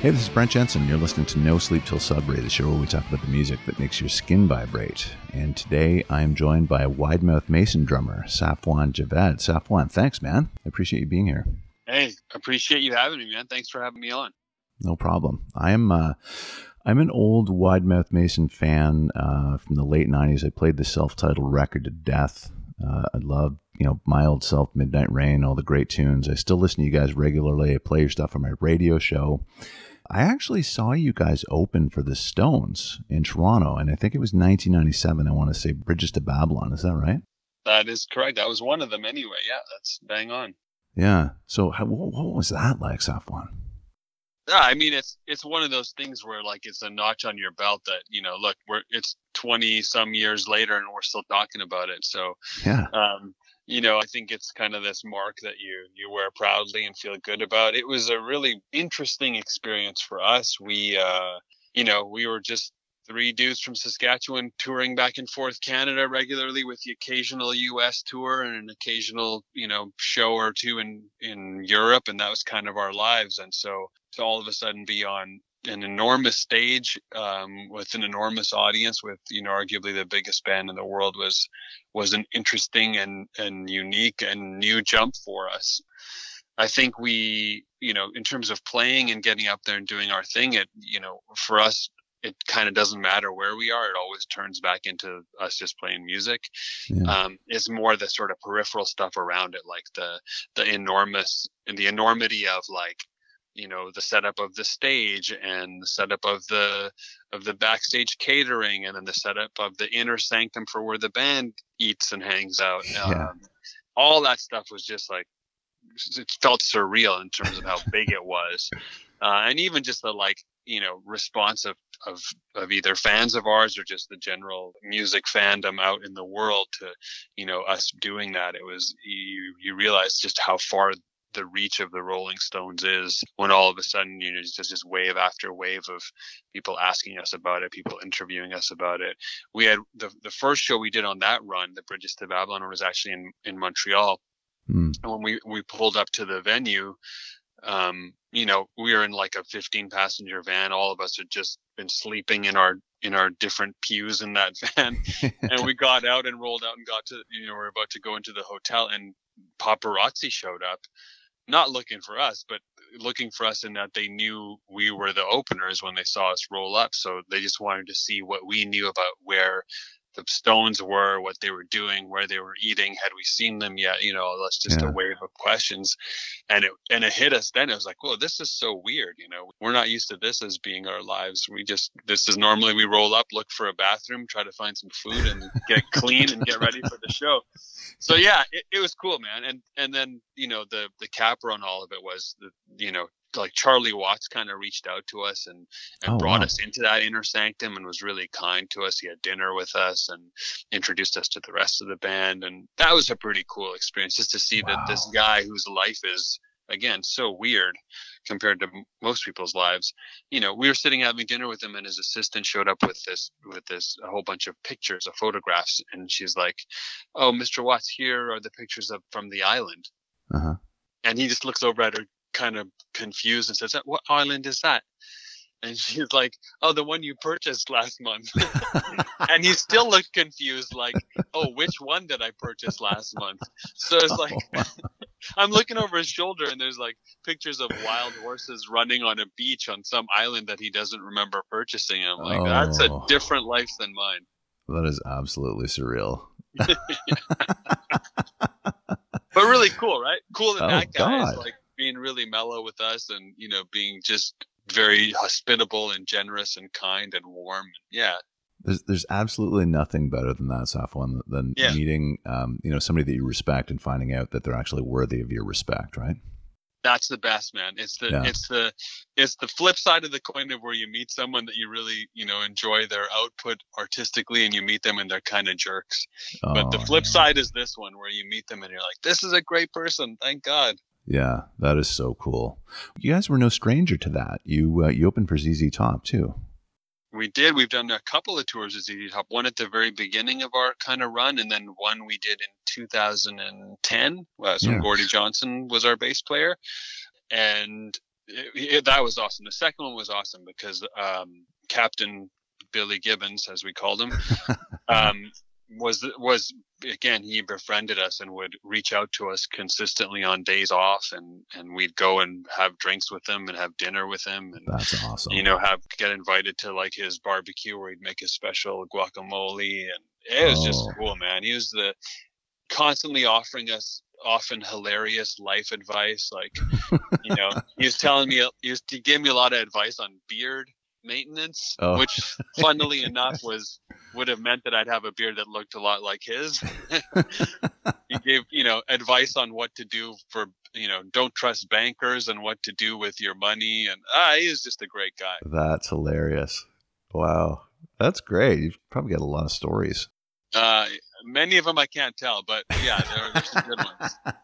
Hey, this is Brent Jensen. You're listening to No Sleep Till Subway, the show where we talk about the music that makes your skin vibrate. And today I'm joined by Wide Mouth Mason drummer, Safwan Javed. Safwan, thanks, man. I appreciate you being here. Hey, appreciate you having me, man. Thanks for having me on. No problem. I'm an old Wide Mouth Mason fan from the late 90s. I played the self-titled record to death. I love, My Old Self, Midnight Rain, all the great tunes. I still listen to you guys regularly. I play your stuff on my radio show. I actually saw you guys open for the Stones in Toronto, and I think it was 1997. I want to say Bridges to Babylon. Is that right? That is correct. That was one of them anyway. Yeah, that's bang on. Yeah. So what was that like, Safwan? Yeah, I mean, it's one of those things where, like, it's a notch on your belt that, look, it's 20-some years later and we're still talking about it. So, yeah. I think it's kind of this mark that you wear proudly and feel good about. It was a really interesting experience for us. We, we were just three dudes from Saskatchewan touring back and forth Canada regularly with the occasional U.S. tour and an occasional, show or two in Europe. And that was kind of our lives. And so to all of a sudden be on an enormous stage with an enormous audience with arguably the biggest band in the world was an interesting and unique and new jump for us. I think we in terms of playing and getting up there and doing our thing, it for us it kind of doesn't matter where we are. It always turns back into us just playing music. Yeah. It's more the sort of peripheral stuff around it, like the enormity of, like, the setup of the stage and the setup of the backstage catering, and then the setup of the inner sanctum for where the band eats and hangs out. Yeah. All that stuff was just like, it felt surreal in terms of how big it was. And even just the, like, response of either fans of ours or just the general music fandom out in the world to, us doing that. It was, you realize just how far the reach of the Rolling Stones is when all of a sudden, just wave after wave of people asking us about it, people interviewing us about it. We had the first show we did on that run, the Bridges to Babylon, was actually in Montreal. Mm. And when we pulled up to the venue, we were in like a 15-passenger van. All of us had just been sleeping in our different pews in that van. And we got out and rolled out and got to, we're about to go into the hotel, and paparazzi showed up. Not looking for us, but looking for us in that they knew we were the openers when they saw us roll up. So they just wanted to see what we knew about where the Stones were, what they were doing, where they were eating. Had we seen them yet? That's just a wave of questions. And it hit us then. It was like, whoa, this is so weird. We're not used to this as being our lives. This is normally we roll up, look for a bathroom, try to find some food and get clean and get ready for the show. So yeah, it was cool, man. And then, the capper on all of it was, like Charlie Watts kind of reached out to us and brought us into that inner sanctum and was really kind to us. He had dinner with us and introduced us to the rest of the band. And that was a pretty cool experience, just to see that this guy whose life is, again, so weird compared to most people's lives. We were sitting having dinner with him, and his assistant showed up with this a whole bunch of pictures of photographs. And she's like, "Oh, Mr. Watts, here are the pictures from the island." Uh-huh. And he just looks over at her, kind of confused, and says, "What island is that?" And she's like, "Oh, the one you purchased last month." And he still looked confused, like, "Oh, which one did I purchase last month?" So it's like, I'm looking over his shoulder, and there's like pictures of wild horses running on a beach on some island that he doesn't remember purchasing. I'm like, that's a different life than mine. That is absolutely surreal. But really cool, right? Cool that that guy is like being really mellow with us, and being just very hospitable and generous and kind and warm. Yeah, there's absolutely nothing better than that, Safwan, than meeting somebody that you respect and finding out that they're actually worthy of your respect, right? That's the best, man. It's the flip side of the coin of where you meet someone that you really, enjoy their output artistically, and you meet them and they're kind of jerks. But the flip side is this one where you meet them and you're like, this is a great person. Thank God. Yeah, that is so cool. You guys were no stranger to that. You opened for ZZ Top too. We did. We've done a couple of tours with ZZ Top. One at the very beginning of our kind of run, and then one we did in 2010. Gordy Johnson was our bass player, and that was awesome. The second one was awesome because Captain Billy Gibbons, as we called him, was again, he befriended us and would reach out to us consistently on days off, and we'd go and have drinks with him and have dinner with him, and that's awesome. You know, get invited to like his barbecue where he'd make his special guacamole, and it was just cool, man. He was constantly offering us often hilarious life advice, like you know, he gave me a lot of advice on beard maintenance, which funnily enough would have meant that I'd have a beard that looked a lot like his. He gave, you know, advice on what to do for, you know, don't trust bankers and what to do with your money, and he is just a great guy. That's hilarious. Wow, that's great. You've probably got a lot of stories. Many of them I can't tell, but yeah, there are some good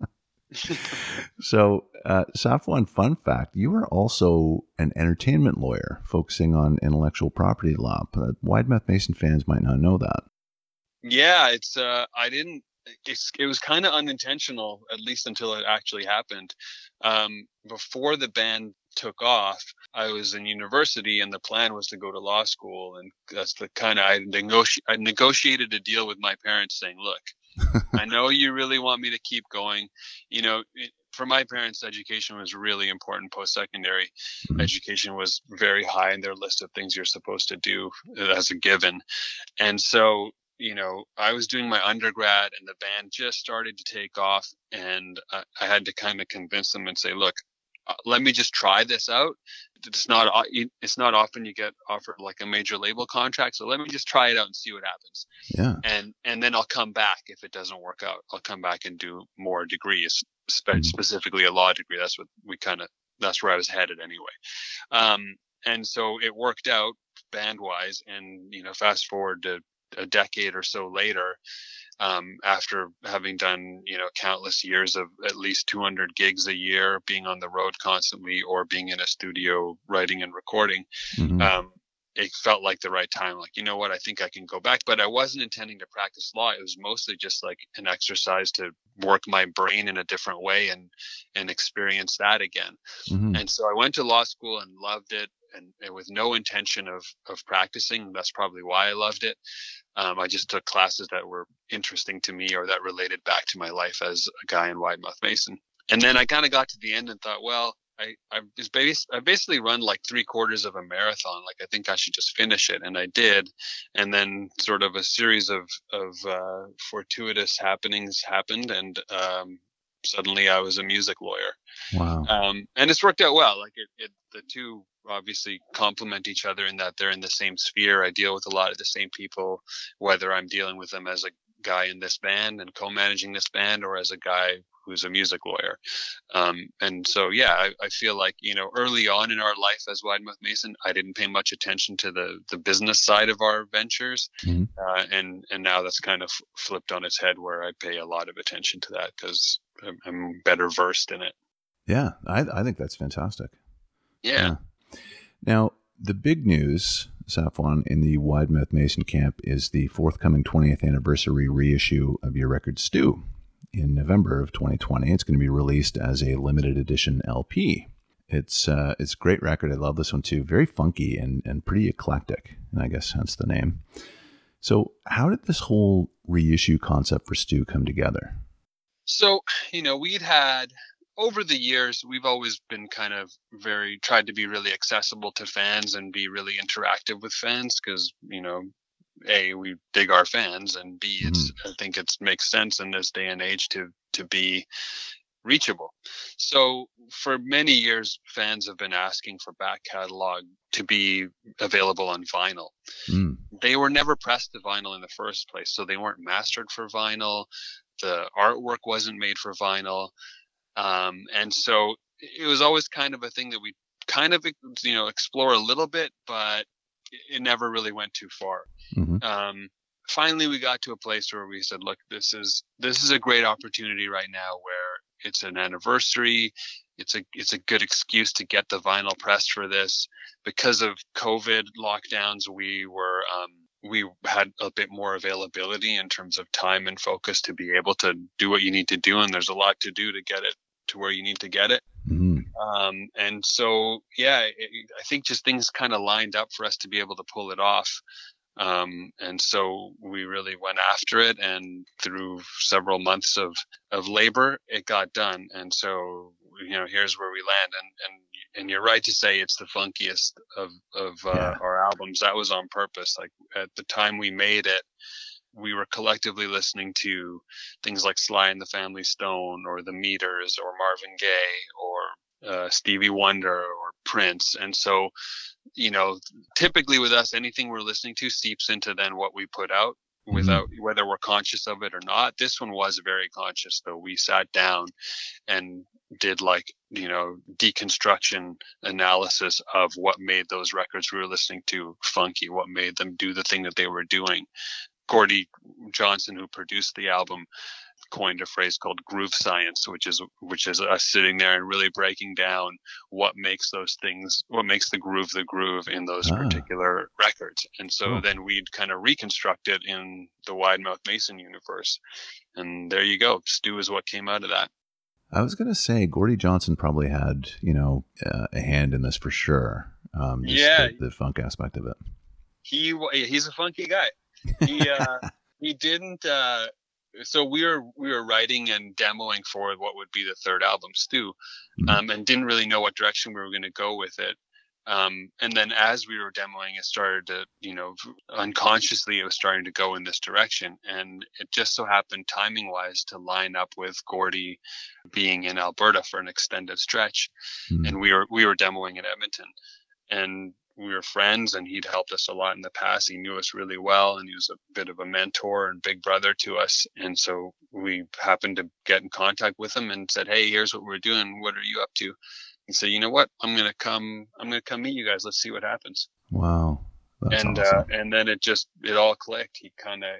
ones. So, Safwan, fun fact, you are also an entertainment lawyer focusing on intellectual property law. Wide Mouth Mason fans might not know that. Yeah, it was kind of unintentional, at least until it actually happened. Before the band took off, I was in university and the plan was to go to law school, and that's the kind of I negotiated a deal with my parents saying, look, I know you really want me to keep going. You know, for my parents, education was really important. Post-secondary education was very high in their list of things you're supposed to do as a given. And so, you know, I was doing my undergrad and the band just started to take off, and I had to kind of convince them and say, look, let me just try this out. It's not often you get offered like a major label contract, so let me just try it out and see what happens. Yeah. And then I'll come back if it doesn't work out. I'll come back and do more degrees, specifically a law degree. That's where I was headed anyway. And so it worked out band wise, and you know, fast forward to a decade or so later, after having done, you know, countless years of at least 200 gigs a year, being on the road constantly or being in a studio writing and recording, it felt like the right time. Like, you know what, I think I can go back, but I wasn't intending to practice law. It was mostly just like an exercise to work my brain in a different way and experience that again. And so I went to law school and loved it, and with no intention of practicing. That's probably why I loved it. I just took classes that were interesting to me or that related back to my life as a guy in Wide Mouth Mason. And then I kind of got to the end and thought, well, I basically run like 3/4 of a marathon. Like, I think I should just finish it. And I did. And then sort of a series of fortuitous happenings happened. And, suddenly I was a music lawyer. Wow. And it's worked out well. Like the two obviously complement each other in that they're in the same sphere. I deal with a lot of the same people, whether I'm dealing with them as a guy in this band and co-managing this band or as a guy who's a music lawyer. And so, yeah, I feel like, you know, early on in our life as Wide Mouth Mason, I didn't pay much attention to the business side of our ventures. And now that's kind of flipped on its head where I pay a lot of attention to that because I'm better versed in it. Yeah, I think that's fantastic. Yeah. Now, the big news, Safwan, in the Wide Mouth Mason camp is the forthcoming 20th anniversary reissue of your record, Stew, in November of 2020. It's going to be released as a limited edition LP. It's a great record. I love this one too. Very funky and pretty eclectic, and I guess hence the name. So how did this whole reissue concept for Stew come together? So, you know, we'd had... Over the years, we've always been kind of tried to be really accessible to fans and be really interactive with fans because, you know, A, we dig our fans, and B, I think it makes sense in this day and age to be reachable. So for many years, fans have been asking for back catalog to be available on vinyl. They were never pressed to vinyl in the first place, so they weren't mastered for vinyl. The artwork wasn't made for vinyl. And so it was always kind of a thing that we kind of, you know, explore a little bit, but it never really went too far. Finally, we got to a place where we said, look, this is a great opportunity right now where it's an anniversary. It's a good excuse to get the vinyl pressed for this. Because of COVID lockdowns, we had a bit more availability in terms of time and focus to be able to do what you need to do. And there's a lot to do to get it to where you need to get it. And so, yeah, I think just things kind of lined up for us to be able to pull it off. And so we really went after it, and through several months of labor, it got done. And so, you know, here's where we land. And you're right to say it's the funkiest of our albums. That was on purpose. Like, at the time we made it, we were collectively listening to things like Sly and the Family Stone, or The Meters, or Marvin Gaye, or Stevie Wonder, or Prince. And so, you know, typically with us, anything we're listening to seeps into then what we put out, without whether we're conscious of it or not. This one was very conscious, though. We sat down and did, like, you know, deconstruction analysis of what made those records we were listening to funky, what made them do the thing that they were doing. Gordy Johnson, who produced the album, coined a phrase called groove science, which is us sitting there and really breaking down what makes the groove the groove in those particular records. And so then we'd kind of reconstruct it in the Wide Mouth Mason universe. And there you go. Stew is what came out of that. I was going to say Gordy Johnson probably had, you know, a hand in this for sure. The funk aspect of it. He's a funky guy. So we were writing and demoing for what would be the third album, Stew, and didn't really know what direction we were going to go with it. And then as we were demoing, it started to, you know, unconsciously it was starting to go in this direction. And it just so happened timing wise to line up with Gordy being in Alberta for an extended stretch. And we were demoing in Edmonton, and we were friends, and he'd helped us a lot in the past. He knew us really well, and he was a bit of a mentor and big brother to us. And so we happened to get in contact with him and said, "Hey, here's what we're doing. What are you up to?" And said, "You know what? I'm going to come meet you guys. Let's see what happens." Wow. That's awesome. And then it all clicked.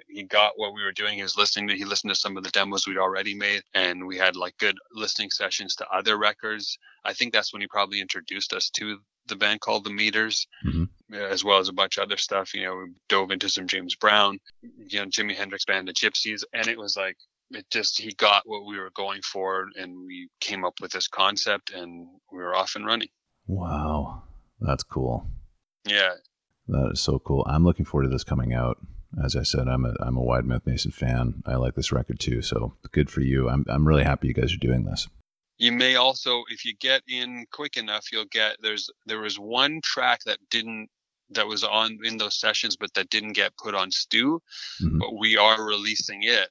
He got what we were doing. He listened to some of the demos we'd already made, and we had, like, good listening sessions to other records. I think that's when he probably introduced us to the band called The Meters, as well as a bunch of other stuff. You know, we dove into some James Brown, you know, Jimi Hendrix Band, The Gypsies, and it was like, he got what we were going for, and we came up with this concept, and we were off and running. Wow, that's cool. Yeah. That is so cool. I'm looking forward to this coming out. As I said, I'm a Wide Mouth Mason fan. I like this record too, so good for you. I'm really happy you guys are doing this. You may also, if you get in quick enough, you'll get, there was one track that was on in those sessions, but that didn't get put on Stew, but we are releasing it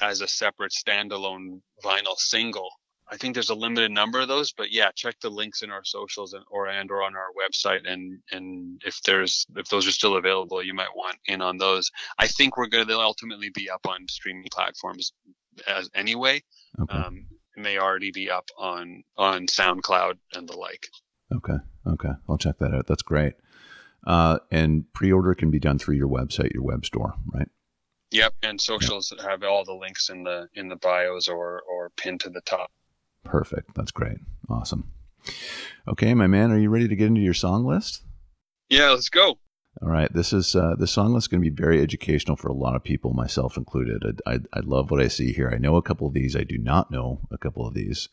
as a separate standalone vinyl single. I think there's a limited number of those, but yeah, check the links in our socials and or on our website. And if those are still available, you might want in on those. I think they'll ultimately be up on streaming platforms anyway. Okay. It may already be up on SoundCloud and the like. Okay. I'll check that out. That's great. And pre-order can be done through your website, your web store, right? Yep. And socials have all the links in the bios or pinned to the top. Perfect. That's great. Awesome. Okay, my man, are you ready to get into your song list? Yeah, let's go. All right. This is the song list is going to be very educational for a lot of people, myself included. I love what I see here. I know a couple of these. I do not know a couple of these,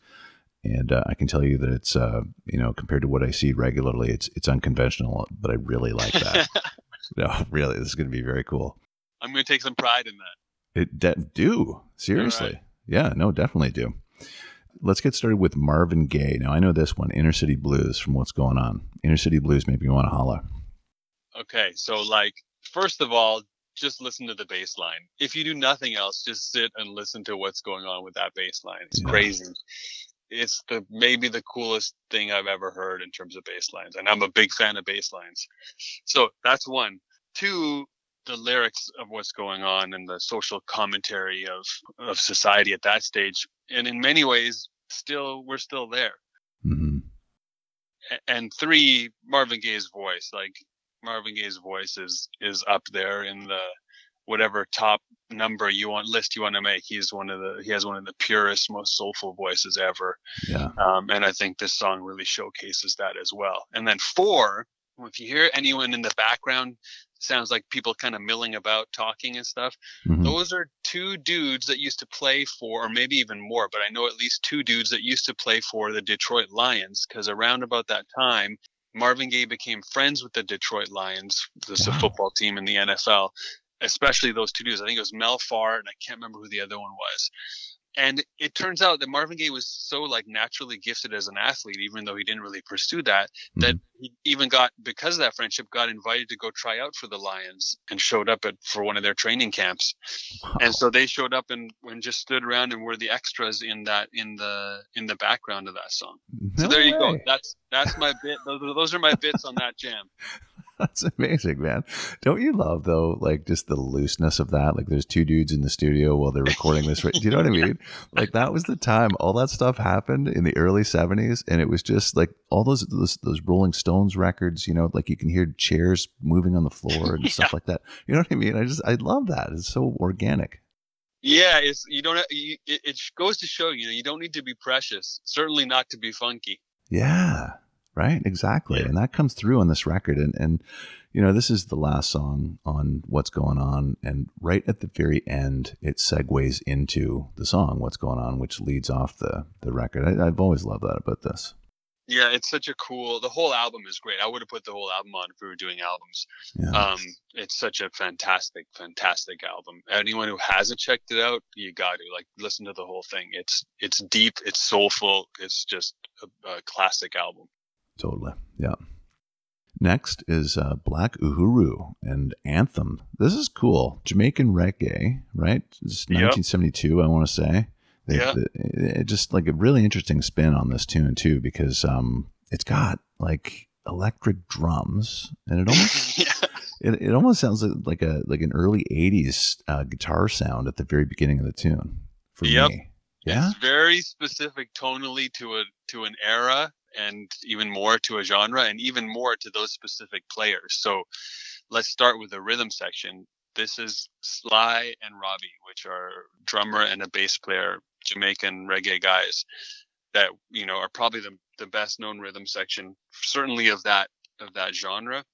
and I can tell you that it's you know, compared to what I see regularly, it's unconventional, but I really like that. No, really, this is going to be very cool. I'm going to take some pride in that. Do seriously, right. Yeah, no, definitely do. Let's get started with Marvin Gaye. Now I know this one, Inner City Blues from What's Going On. Inner City Blues made me want to holler. Okay, so, like, first of all, just listen to the bass line. If you do nothing else, just sit and listen to what's going on with that bass line. It's crazy. It's maybe the coolest thing I've ever heard in terms of bass lines, and I'm a big fan of bass lines. So that's one. Two, the lyrics of what's going on and the social commentary of society at that stage, and in many ways, we're still there. Mm-hmm. And three, Marvin Gaye's voice, like. Marvin Gaye's voice is up there in the whatever top number list you want to make. He has one of the purest, most soulful voices ever. Yeah. And I think this song really showcases that as well. And then four, if you hear anyone in the background sounds like people kind of milling about, talking and stuff. Mm-hmm. Those are two dudes that used to play for, or maybe even more, but I know at least two dudes that used to play for the Detroit Lions, because around about that time, Marvin Gaye became friends with the Detroit Lions, this wow. football team in the NFL, especially those two dudes. I think it was Mel Farr, and I can't remember who the other one was. And it turns out that Marvin Gaye was so like naturally gifted as an athlete, even though he didn't really pursue that, mm-hmm. that he even got, because of that friendship, got invited to go try out for the Lions and showed up for one of their training camps. Wow. And so they showed up and just stood around and were the extras in the background of that song. No so there way. You go. That's my bit. Those are my bits on that jam. That's amazing, man. Don't you love, though, like just the looseness of that? Like there's two dudes in the studio while they're recording this. Do you know what I mean? Like that was the time all that stuff happened in the early 70s. And it was just like all those Rolling Stones records, you know, like you can hear chairs moving on the floor and stuff like that. You know what I mean? I love that. It's so organic. Yeah, it goes to show, you don't need to be precious, certainly not to be funky. Yeah. Right. Exactly. Yeah. And that comes through on this record. And, you know, this is the last song on What's Going On. And right at the very end, it segues into the song What's Going On, which leads off the record. I've always loved that about this. Yeah, it's such a cool, the whole album is great. I would have put the whole album on if we were doing albums. Yeah. It's such a fantastic, fantastic album. Anyone who hasn't checked it out, you got to listen to the whole thing. It's deep, it's soulful. It's just a classic album. Totally. Yeah. Next is Black Uhuru and Anthem. This is cool. Jamaican reggae, right? It's 1972, yep. I want to say. It just like a really interesting spin on this tune too, because it's got like electric drums, and it almost it almost sounds like an early 80s guitar sound at the very beginning of the tune. For me. Yeah. It's very specific tonally to an era. And even more to a genre, and even more to those specific players. So let's start with the rhythm section. This is Sly and Robbie, which are drummer and a bass player, Jamaican reggae guys that, you know, are probably the best known rhythm section, certainly of that genre.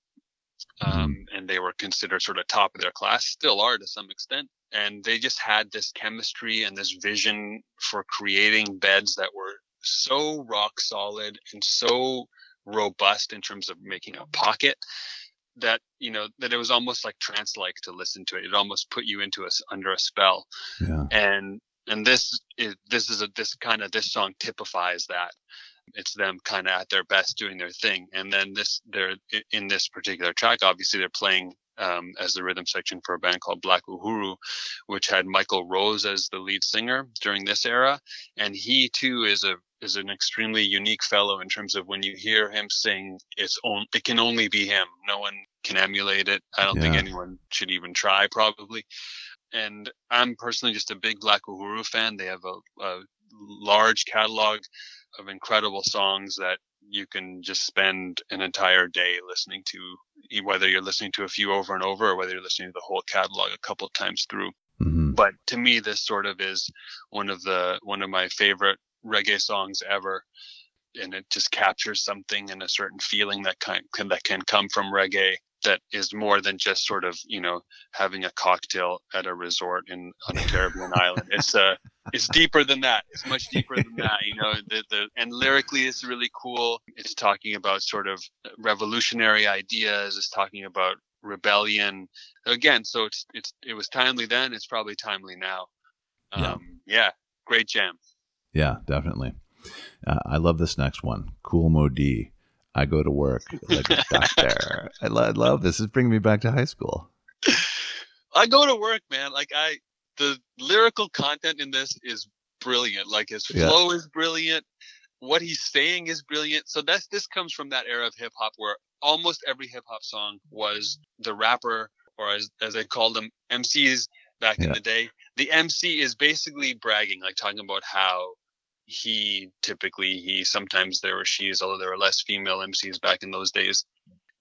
And they were considered sort of top of their class, still are to some extent. And they just had this chemistry and this vision for creating beds that were so rock solid and so robust in terms of making a pocket that, you know, that it was almost like trance-like to listen to it. It almost put you into under a spell. Yeah. And this song typifies that. It's them kind of at their best doing their thing. And then they're in this particular track, obviously they're playing as the rhythm section for a band called Black Uhuru, which had Michael Rose as the lead singer during this era. And he too is an extremely unique fellow in terms of when you hear him sing, it can only be him. No one can emulate it. I don't think anyone should even try, probably. And I'm personally just a big Black Uhuru fan. They have a large catalog of incredible songs that you can just spend an entire day listening to, whether you're listening to a few over and over or whether you're listening to the whole catalog a couple of times through. Mm-hmm. But to me, this sort of is one of my favorite reggae songs ever. And it just captures something and a certain feeling that can come from reggae that is more than just sort of, you know, having a cocktail at a resort on a Caribbean island. It's deeper than that. It's much deeper than that, you know. And lyrically, it's really cool. It's talking about sort of revolutionary ideas. It's talking about rebellion again. So it was timely then. It's probably timely now. Yeah, great jam. Yeah, definitely. I love this next one, Kool Moe Dee. I go to work like a doctor. I love this. It's bringing me back to high school. I go to work, man. The lyrical content in this is brilliant. Like his flow is brilliant. What he's saying is brilliant. So this comes from that era of hip hop where almost every hip hop song was the rapper, or as they called them, MCs back in the day. The MC is basically bragging, like talking about how sometimes there were she's, although there were less female MCs back in those days.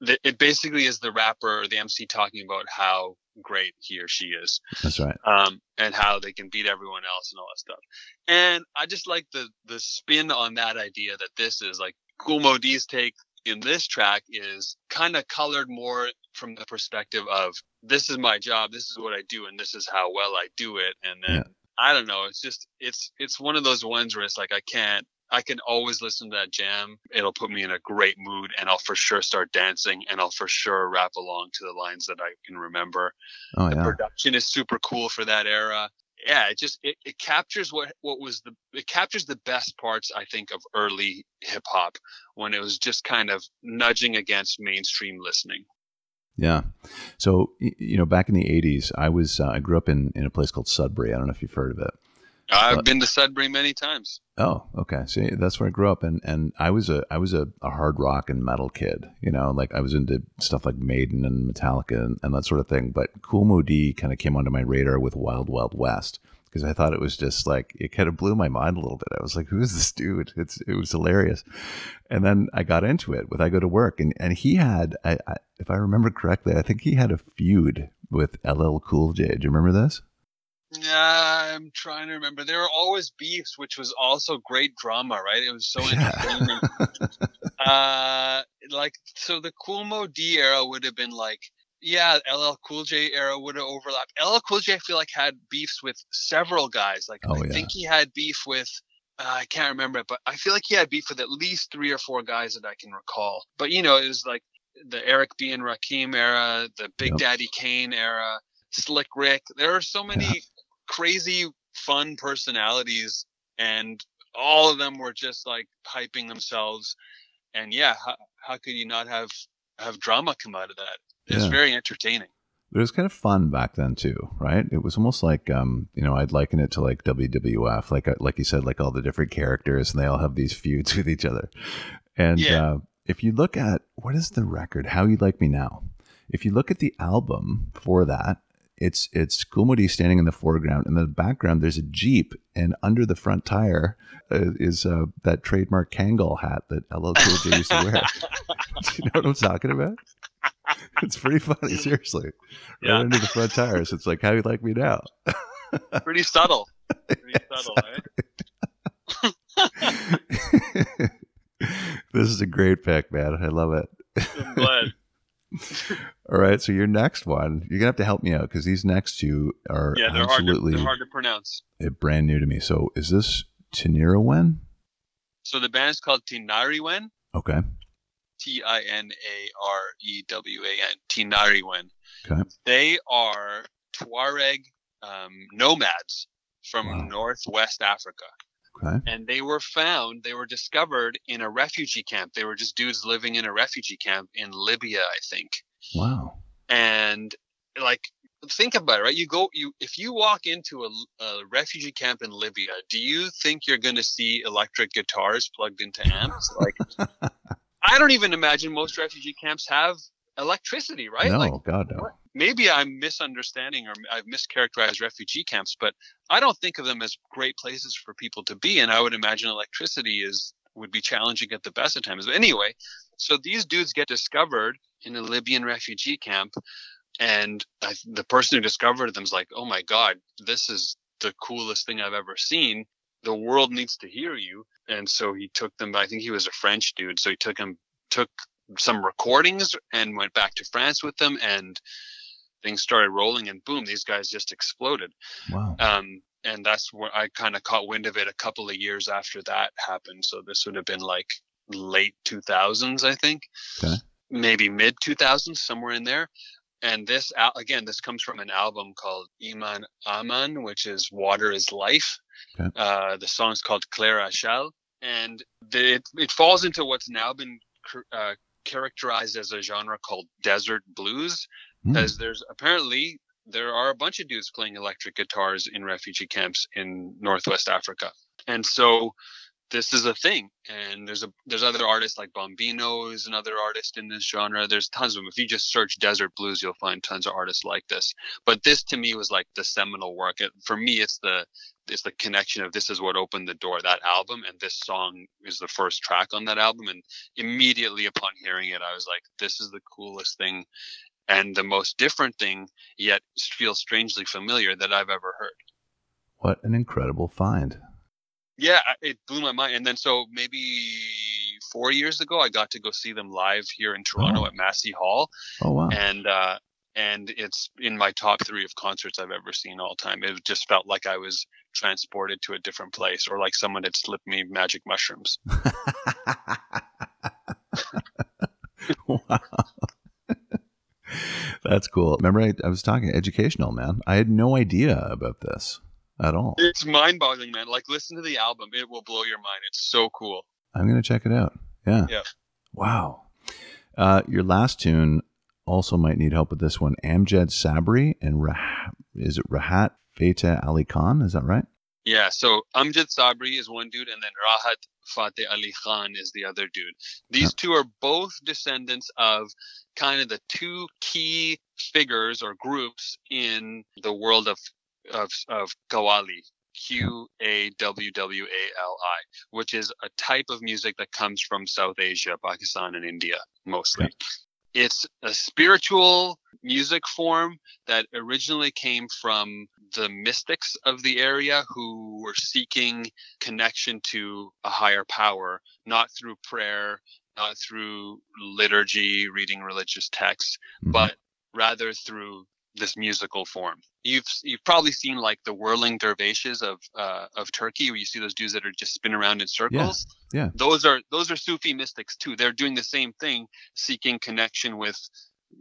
It basically is the rapper or the MC talking about how great he or she is. That's right. And how they can beat everyone else and all that stuff. And I just like the spin on that idea that this is like Kool Moe Dee's take in this track is kind of colored more from the perspective of this is my job, this is what I do, and this is how well I do it. And then I don't know, it's just it's one of those ones where it's like I can always listen to that jam. It'll put me in a great mood, and I'll for sure start dancing, and I'll for sure rap along to the lines that I can remember. Oh, the production is super cool for that era. Yeah, it just it captures what captures the best parts, I think, of early hip hop when it was just kind of nudging against mainstream listening. Yeah. So, you know, back in the 80s, I grew up in a place called Sudbury. I don't know if you've heard of it. I've been to Sudbury many times. Oh, okay. See, that's where I grew up, and I was a hard rock and metal kid. You know, like I was into stuff like Maiden and Metallica and that sort of thing. But Kool Moe Dee kind of came onto my radar with Wild Wild West because I thought it was just like it kind of blew my mind a little bit. I was like, who is this dude? It was hilarious. And then I got into it with I Go to Work, and he had, I if I remember correctly, I think he had a feud with LL Cool J. Do you remember this? Yeah, I'm trying to remember. There were always beefs, which was also great drama, right? It was so entertaining. So the Kool Moe Dee era would have been like, LL Cool J era would have overlapped. LL Cool J, I feel like, had beefs with several guys. Like, I think he had beef with, I can't remember it, but I feel like he had beef with at least 3 or 4 guys that I can recall. But, you know, it was like the Eric B. and Rakim era, the Big Daddy Kane era, Slick Rick. There are so many crazy, fun personalities, and all of them were just like hyping themselves. And how could you not have drama come out of that? It's very entertaining. It was kind of fun back then too, right? It was almost like, you know, I'd liken it to like WWF, like you said, like all the different characters, and they all have these feuds with each other. And if you look at what is the record, How You Like Me Now, if you look at the album for that, it's Kool Moe Dee standing in the foreground, and in the background there's a Jeep, and under the front tire is that trademark Kangol hat that LL Cool J used to wear. Do you know what I'm talking about? It's pretty funny, seriously. Yeah. Right under the front tire, so it's like, how you like me now? Pretty subtle. Pretty subtle, right? This is a great pick, man. I love it. I'm glad. All right, so your next one, you're gonna have to help me out because these next two are absolutely hard to pronounce. Brand new to me. So is this Tinariwen? So the band's called Tinariwen. Okay. Tinarewan. Tinariwen. Okay. They are Tuareg nomads from Northwest Africa. Okay. And they were discovered in a refugee camp. They were just dudes living in a refugee camp in Libya, I think. Wow. And like, think about it, right? If you walk into a refugee camp in Libya, do you think you're going to see electric guitars plugged into amps? Like, I don't even imagine most refugee camps have electricity, right? No, like, God, no. Maybe I'm misunderstanding or I've mischaracterized refugee camps, but I don't think of them as great places for people to be. And I would imagine electricity would be challenging at the best of times. But anyway, so these dudes get discovered in a Libyan refugee camp. And the person who discovered them is like, oh my God, this is the coolest thing I've ever seen. The world needs to hear you. And so he took them, I think he was a French dude. So he took some recordings and went back to France with them, and things started rolling, and boom, these guys just exploded. Wow. And that's where I kind of caught wind of it a couple of years after that happened. So this would have been like late 2000s, I think. Okay. Maybe mid 2000s, somewhere in there. And this, again, this comes from an album called Iman Aman, which is Water is Life. Okay. The song's called Claire Achal, and it falls into what's now been characterized as a genre called desert blues, as there are a bunch of dudes playing electric guitars in refugee camps in Northwest Africa. And so this is a thing, and there's other artists like Bombino is another artist in this genre. There's tons of them. If you just search desert blues, you'll find tons of artists like this, but this to me was like the seminal work. For me, it's the connection of this is what opened the door, that album, and this song is the first track on that album. And immediately upon hearing it, I was like, this is the coolest thing and the most different thing, yet feels strangely familiar, that I've ever heard. What an incredible find. Yeah, it blew my mind. And then so maybe 4 years ago, I got to go see them live here in Toronto at Massey Hall. Oh, wow. And it's in my top three of concerts I've ever seen all time. It just felt like I was transported to a different place, or like someone had slipped me magic mushrooms. Wow. That's cool. Remember, I was talking educational, man. I had no idea about this at all. It's mind-boggling, man. Like, listen to the album. It will blow your mind. It's so cool. I'm going to check it out. Yeah. Wow. Your last tune, also might need help with this one. Amjad Sabri and Rahat Fateh Ali Khan. Is that right? Yeah. So Amjad Sabri is one dude, and then Rahat Fateh Ali Khan is the other dude. These two are both descendants of kind of the two key figures or groups in the world of Qawwali, Qawwali, which is a type of music that comes from South Asia, Pakistan, and India mostly. Yeah. It's a spiritual music form that originally came from the mystics of the area who were seeking connection to a higher power, not through prayer, not through liturgy, reading religious texts, but rather through this musical form. You've probably seen like the whirling dervishes of Turkey, where you see those dudes that are just spin around in circles. Yeah. Those are Sufi mystics too. They're doing the same thing, seeking connection with,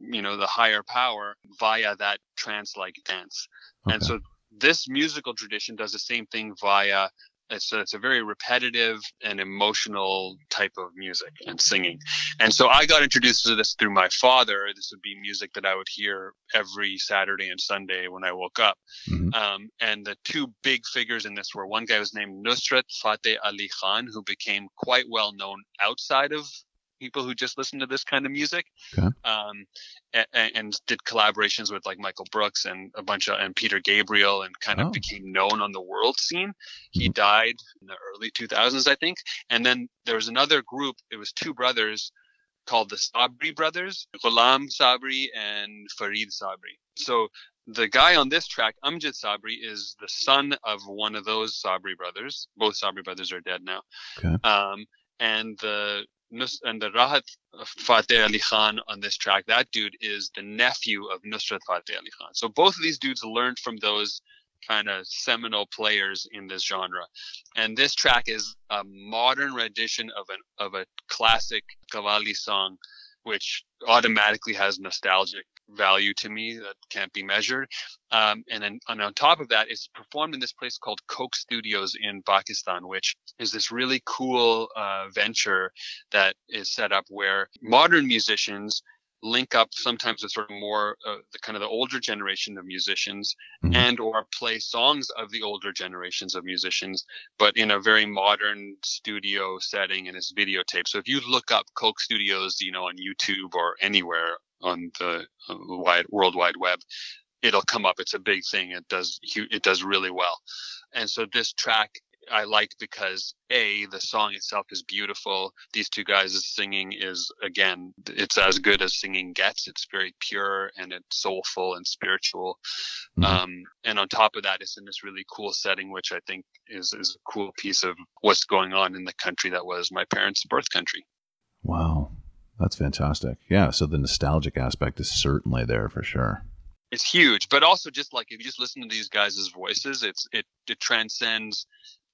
you know, the higher power via that trance-like dance. Okay. And so this musical tradition does the same thing via. So it's a very repetitive and emotional type of music and singing. And so I got introduced to this through my father. This would be music that I would hear every Saturday and Sunday when I woke up. And the two big figures in this were, one guy was named Nusrat Fateh Ali Khan, who became quite well known outside of people who just listen to this kind of music, and did collaborations with like Michael Brooks and a bunch of, and Peter Gabriel, and kind of became known on the world scene. He died in the early 2000s, I think. And then there was another group. It was two brothers called the Sabri brothers, Ghulam Sabri and Farid Sabri. So the guy on this track, Amjad Sabri, is the son of one of those Sabri brothers. Both Sabri brothers are dead now. And the Rahat Fateh Ali Khan on this track, that dude is the nephew of Nusrat Fateh Ali Khan. So both of these dudes learned from those kind of seminal players in this genre. And this track is a modern rendition of a classic Qawwali song, which automatically has nostalgic value to me that can't be measured. And on top of that, it's performed in this place called Coke Studios in Pakistan, which is this really cool venture that is set up where modern musicians link up sometimes with sort of more the kind of the older generation of musicians and or play songs of the older generations of musicians, but in a very modern studio setting, and it's videotaped. So if you look up Coke Studios, you know, on YouTube or anywhere on the World Wide Web, it'll come up. It's a big thing. It does really well. And so this track I like because the song itself is beautiful. These two guys' singing is, again, it's as good as singing gets. It's very pure and it's soulful and spiritual. And on top of that, it's in this really cool setting, which I think is a cool piece of what's going on in the country that was my parents' birth country. Wow. That's fantastic. Yeah. So the nostalgic aspect is certainly there for sure. It's huge, but also just like, if you just listen to these guys' voices, it transcends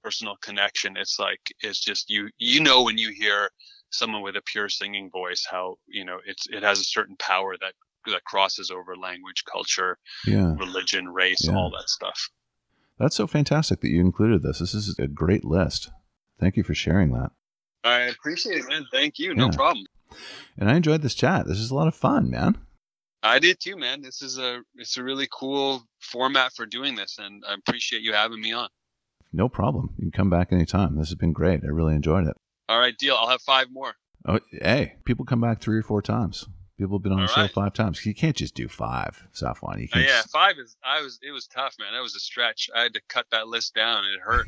personal connection. It's like, it's just, you know, when you hear someone with a pure singing voice, how, you know, it has a certain power that crosses over language, culture, religion, race, all that stuff. That's so fantastic that you included this. This is a great list. Thank you for sharing that. I appreciate it, man. Thank you. No problem. And I enjoyed this chat. This is a lot of fun, man. I did too, man. This is it's a really cool format for doing this, and I appreciate you having me on. No problem. You can come back anytime. This has been great. I really enjoyed it. All right, deal. I'll have 5 more. Oh, hey, people come back 3 or 4 times. People have been on the show 5 times. You can't just do 5, Safwan. You can't just... 5 is. It was tough, man. That was a stretch. I had to cut that list down. It hurt.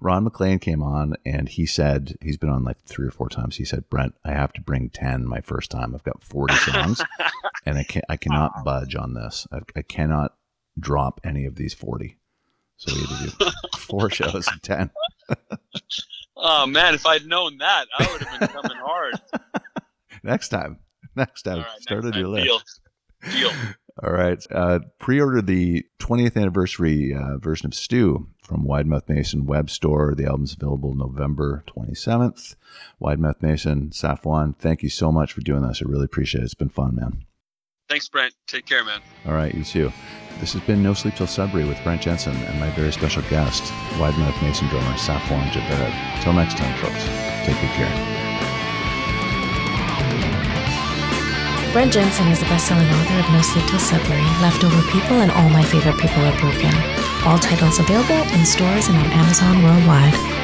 Ron McLean came on, and he said he's been on like 3 or 4 times. He said, "Brent, I have to bring 10 my first time. I've got 40 songs, and I cannot budge on this. I cannot drop any of these 40." So we had to do 4 shows of 10. Oh man, if I'd known that, I would have been coming hard. Next time. Right, started your list. Deal. All right. Pre-order the 20th anniversary version of Stew from Wide Mouth Mason web store. The album's available November 27th. Wide Mouth Mason, Safwan, thank you so much for doing this. I really appreciate it. It's been fun, man. Thanks, Brent. Take care, man. All right, you too. This has been No Sleep Till Sudbury with Brent Jensen and my very special guest, Wide Mouth Mason drummer Safwan Javed. Till next time, folks. Take good care. Brent Jensen is the best-selling author of No Sleep Till Sudbury, Leftover People, and All My Favorite People Are Broken. All titles available in stores and on Amazon worldwide.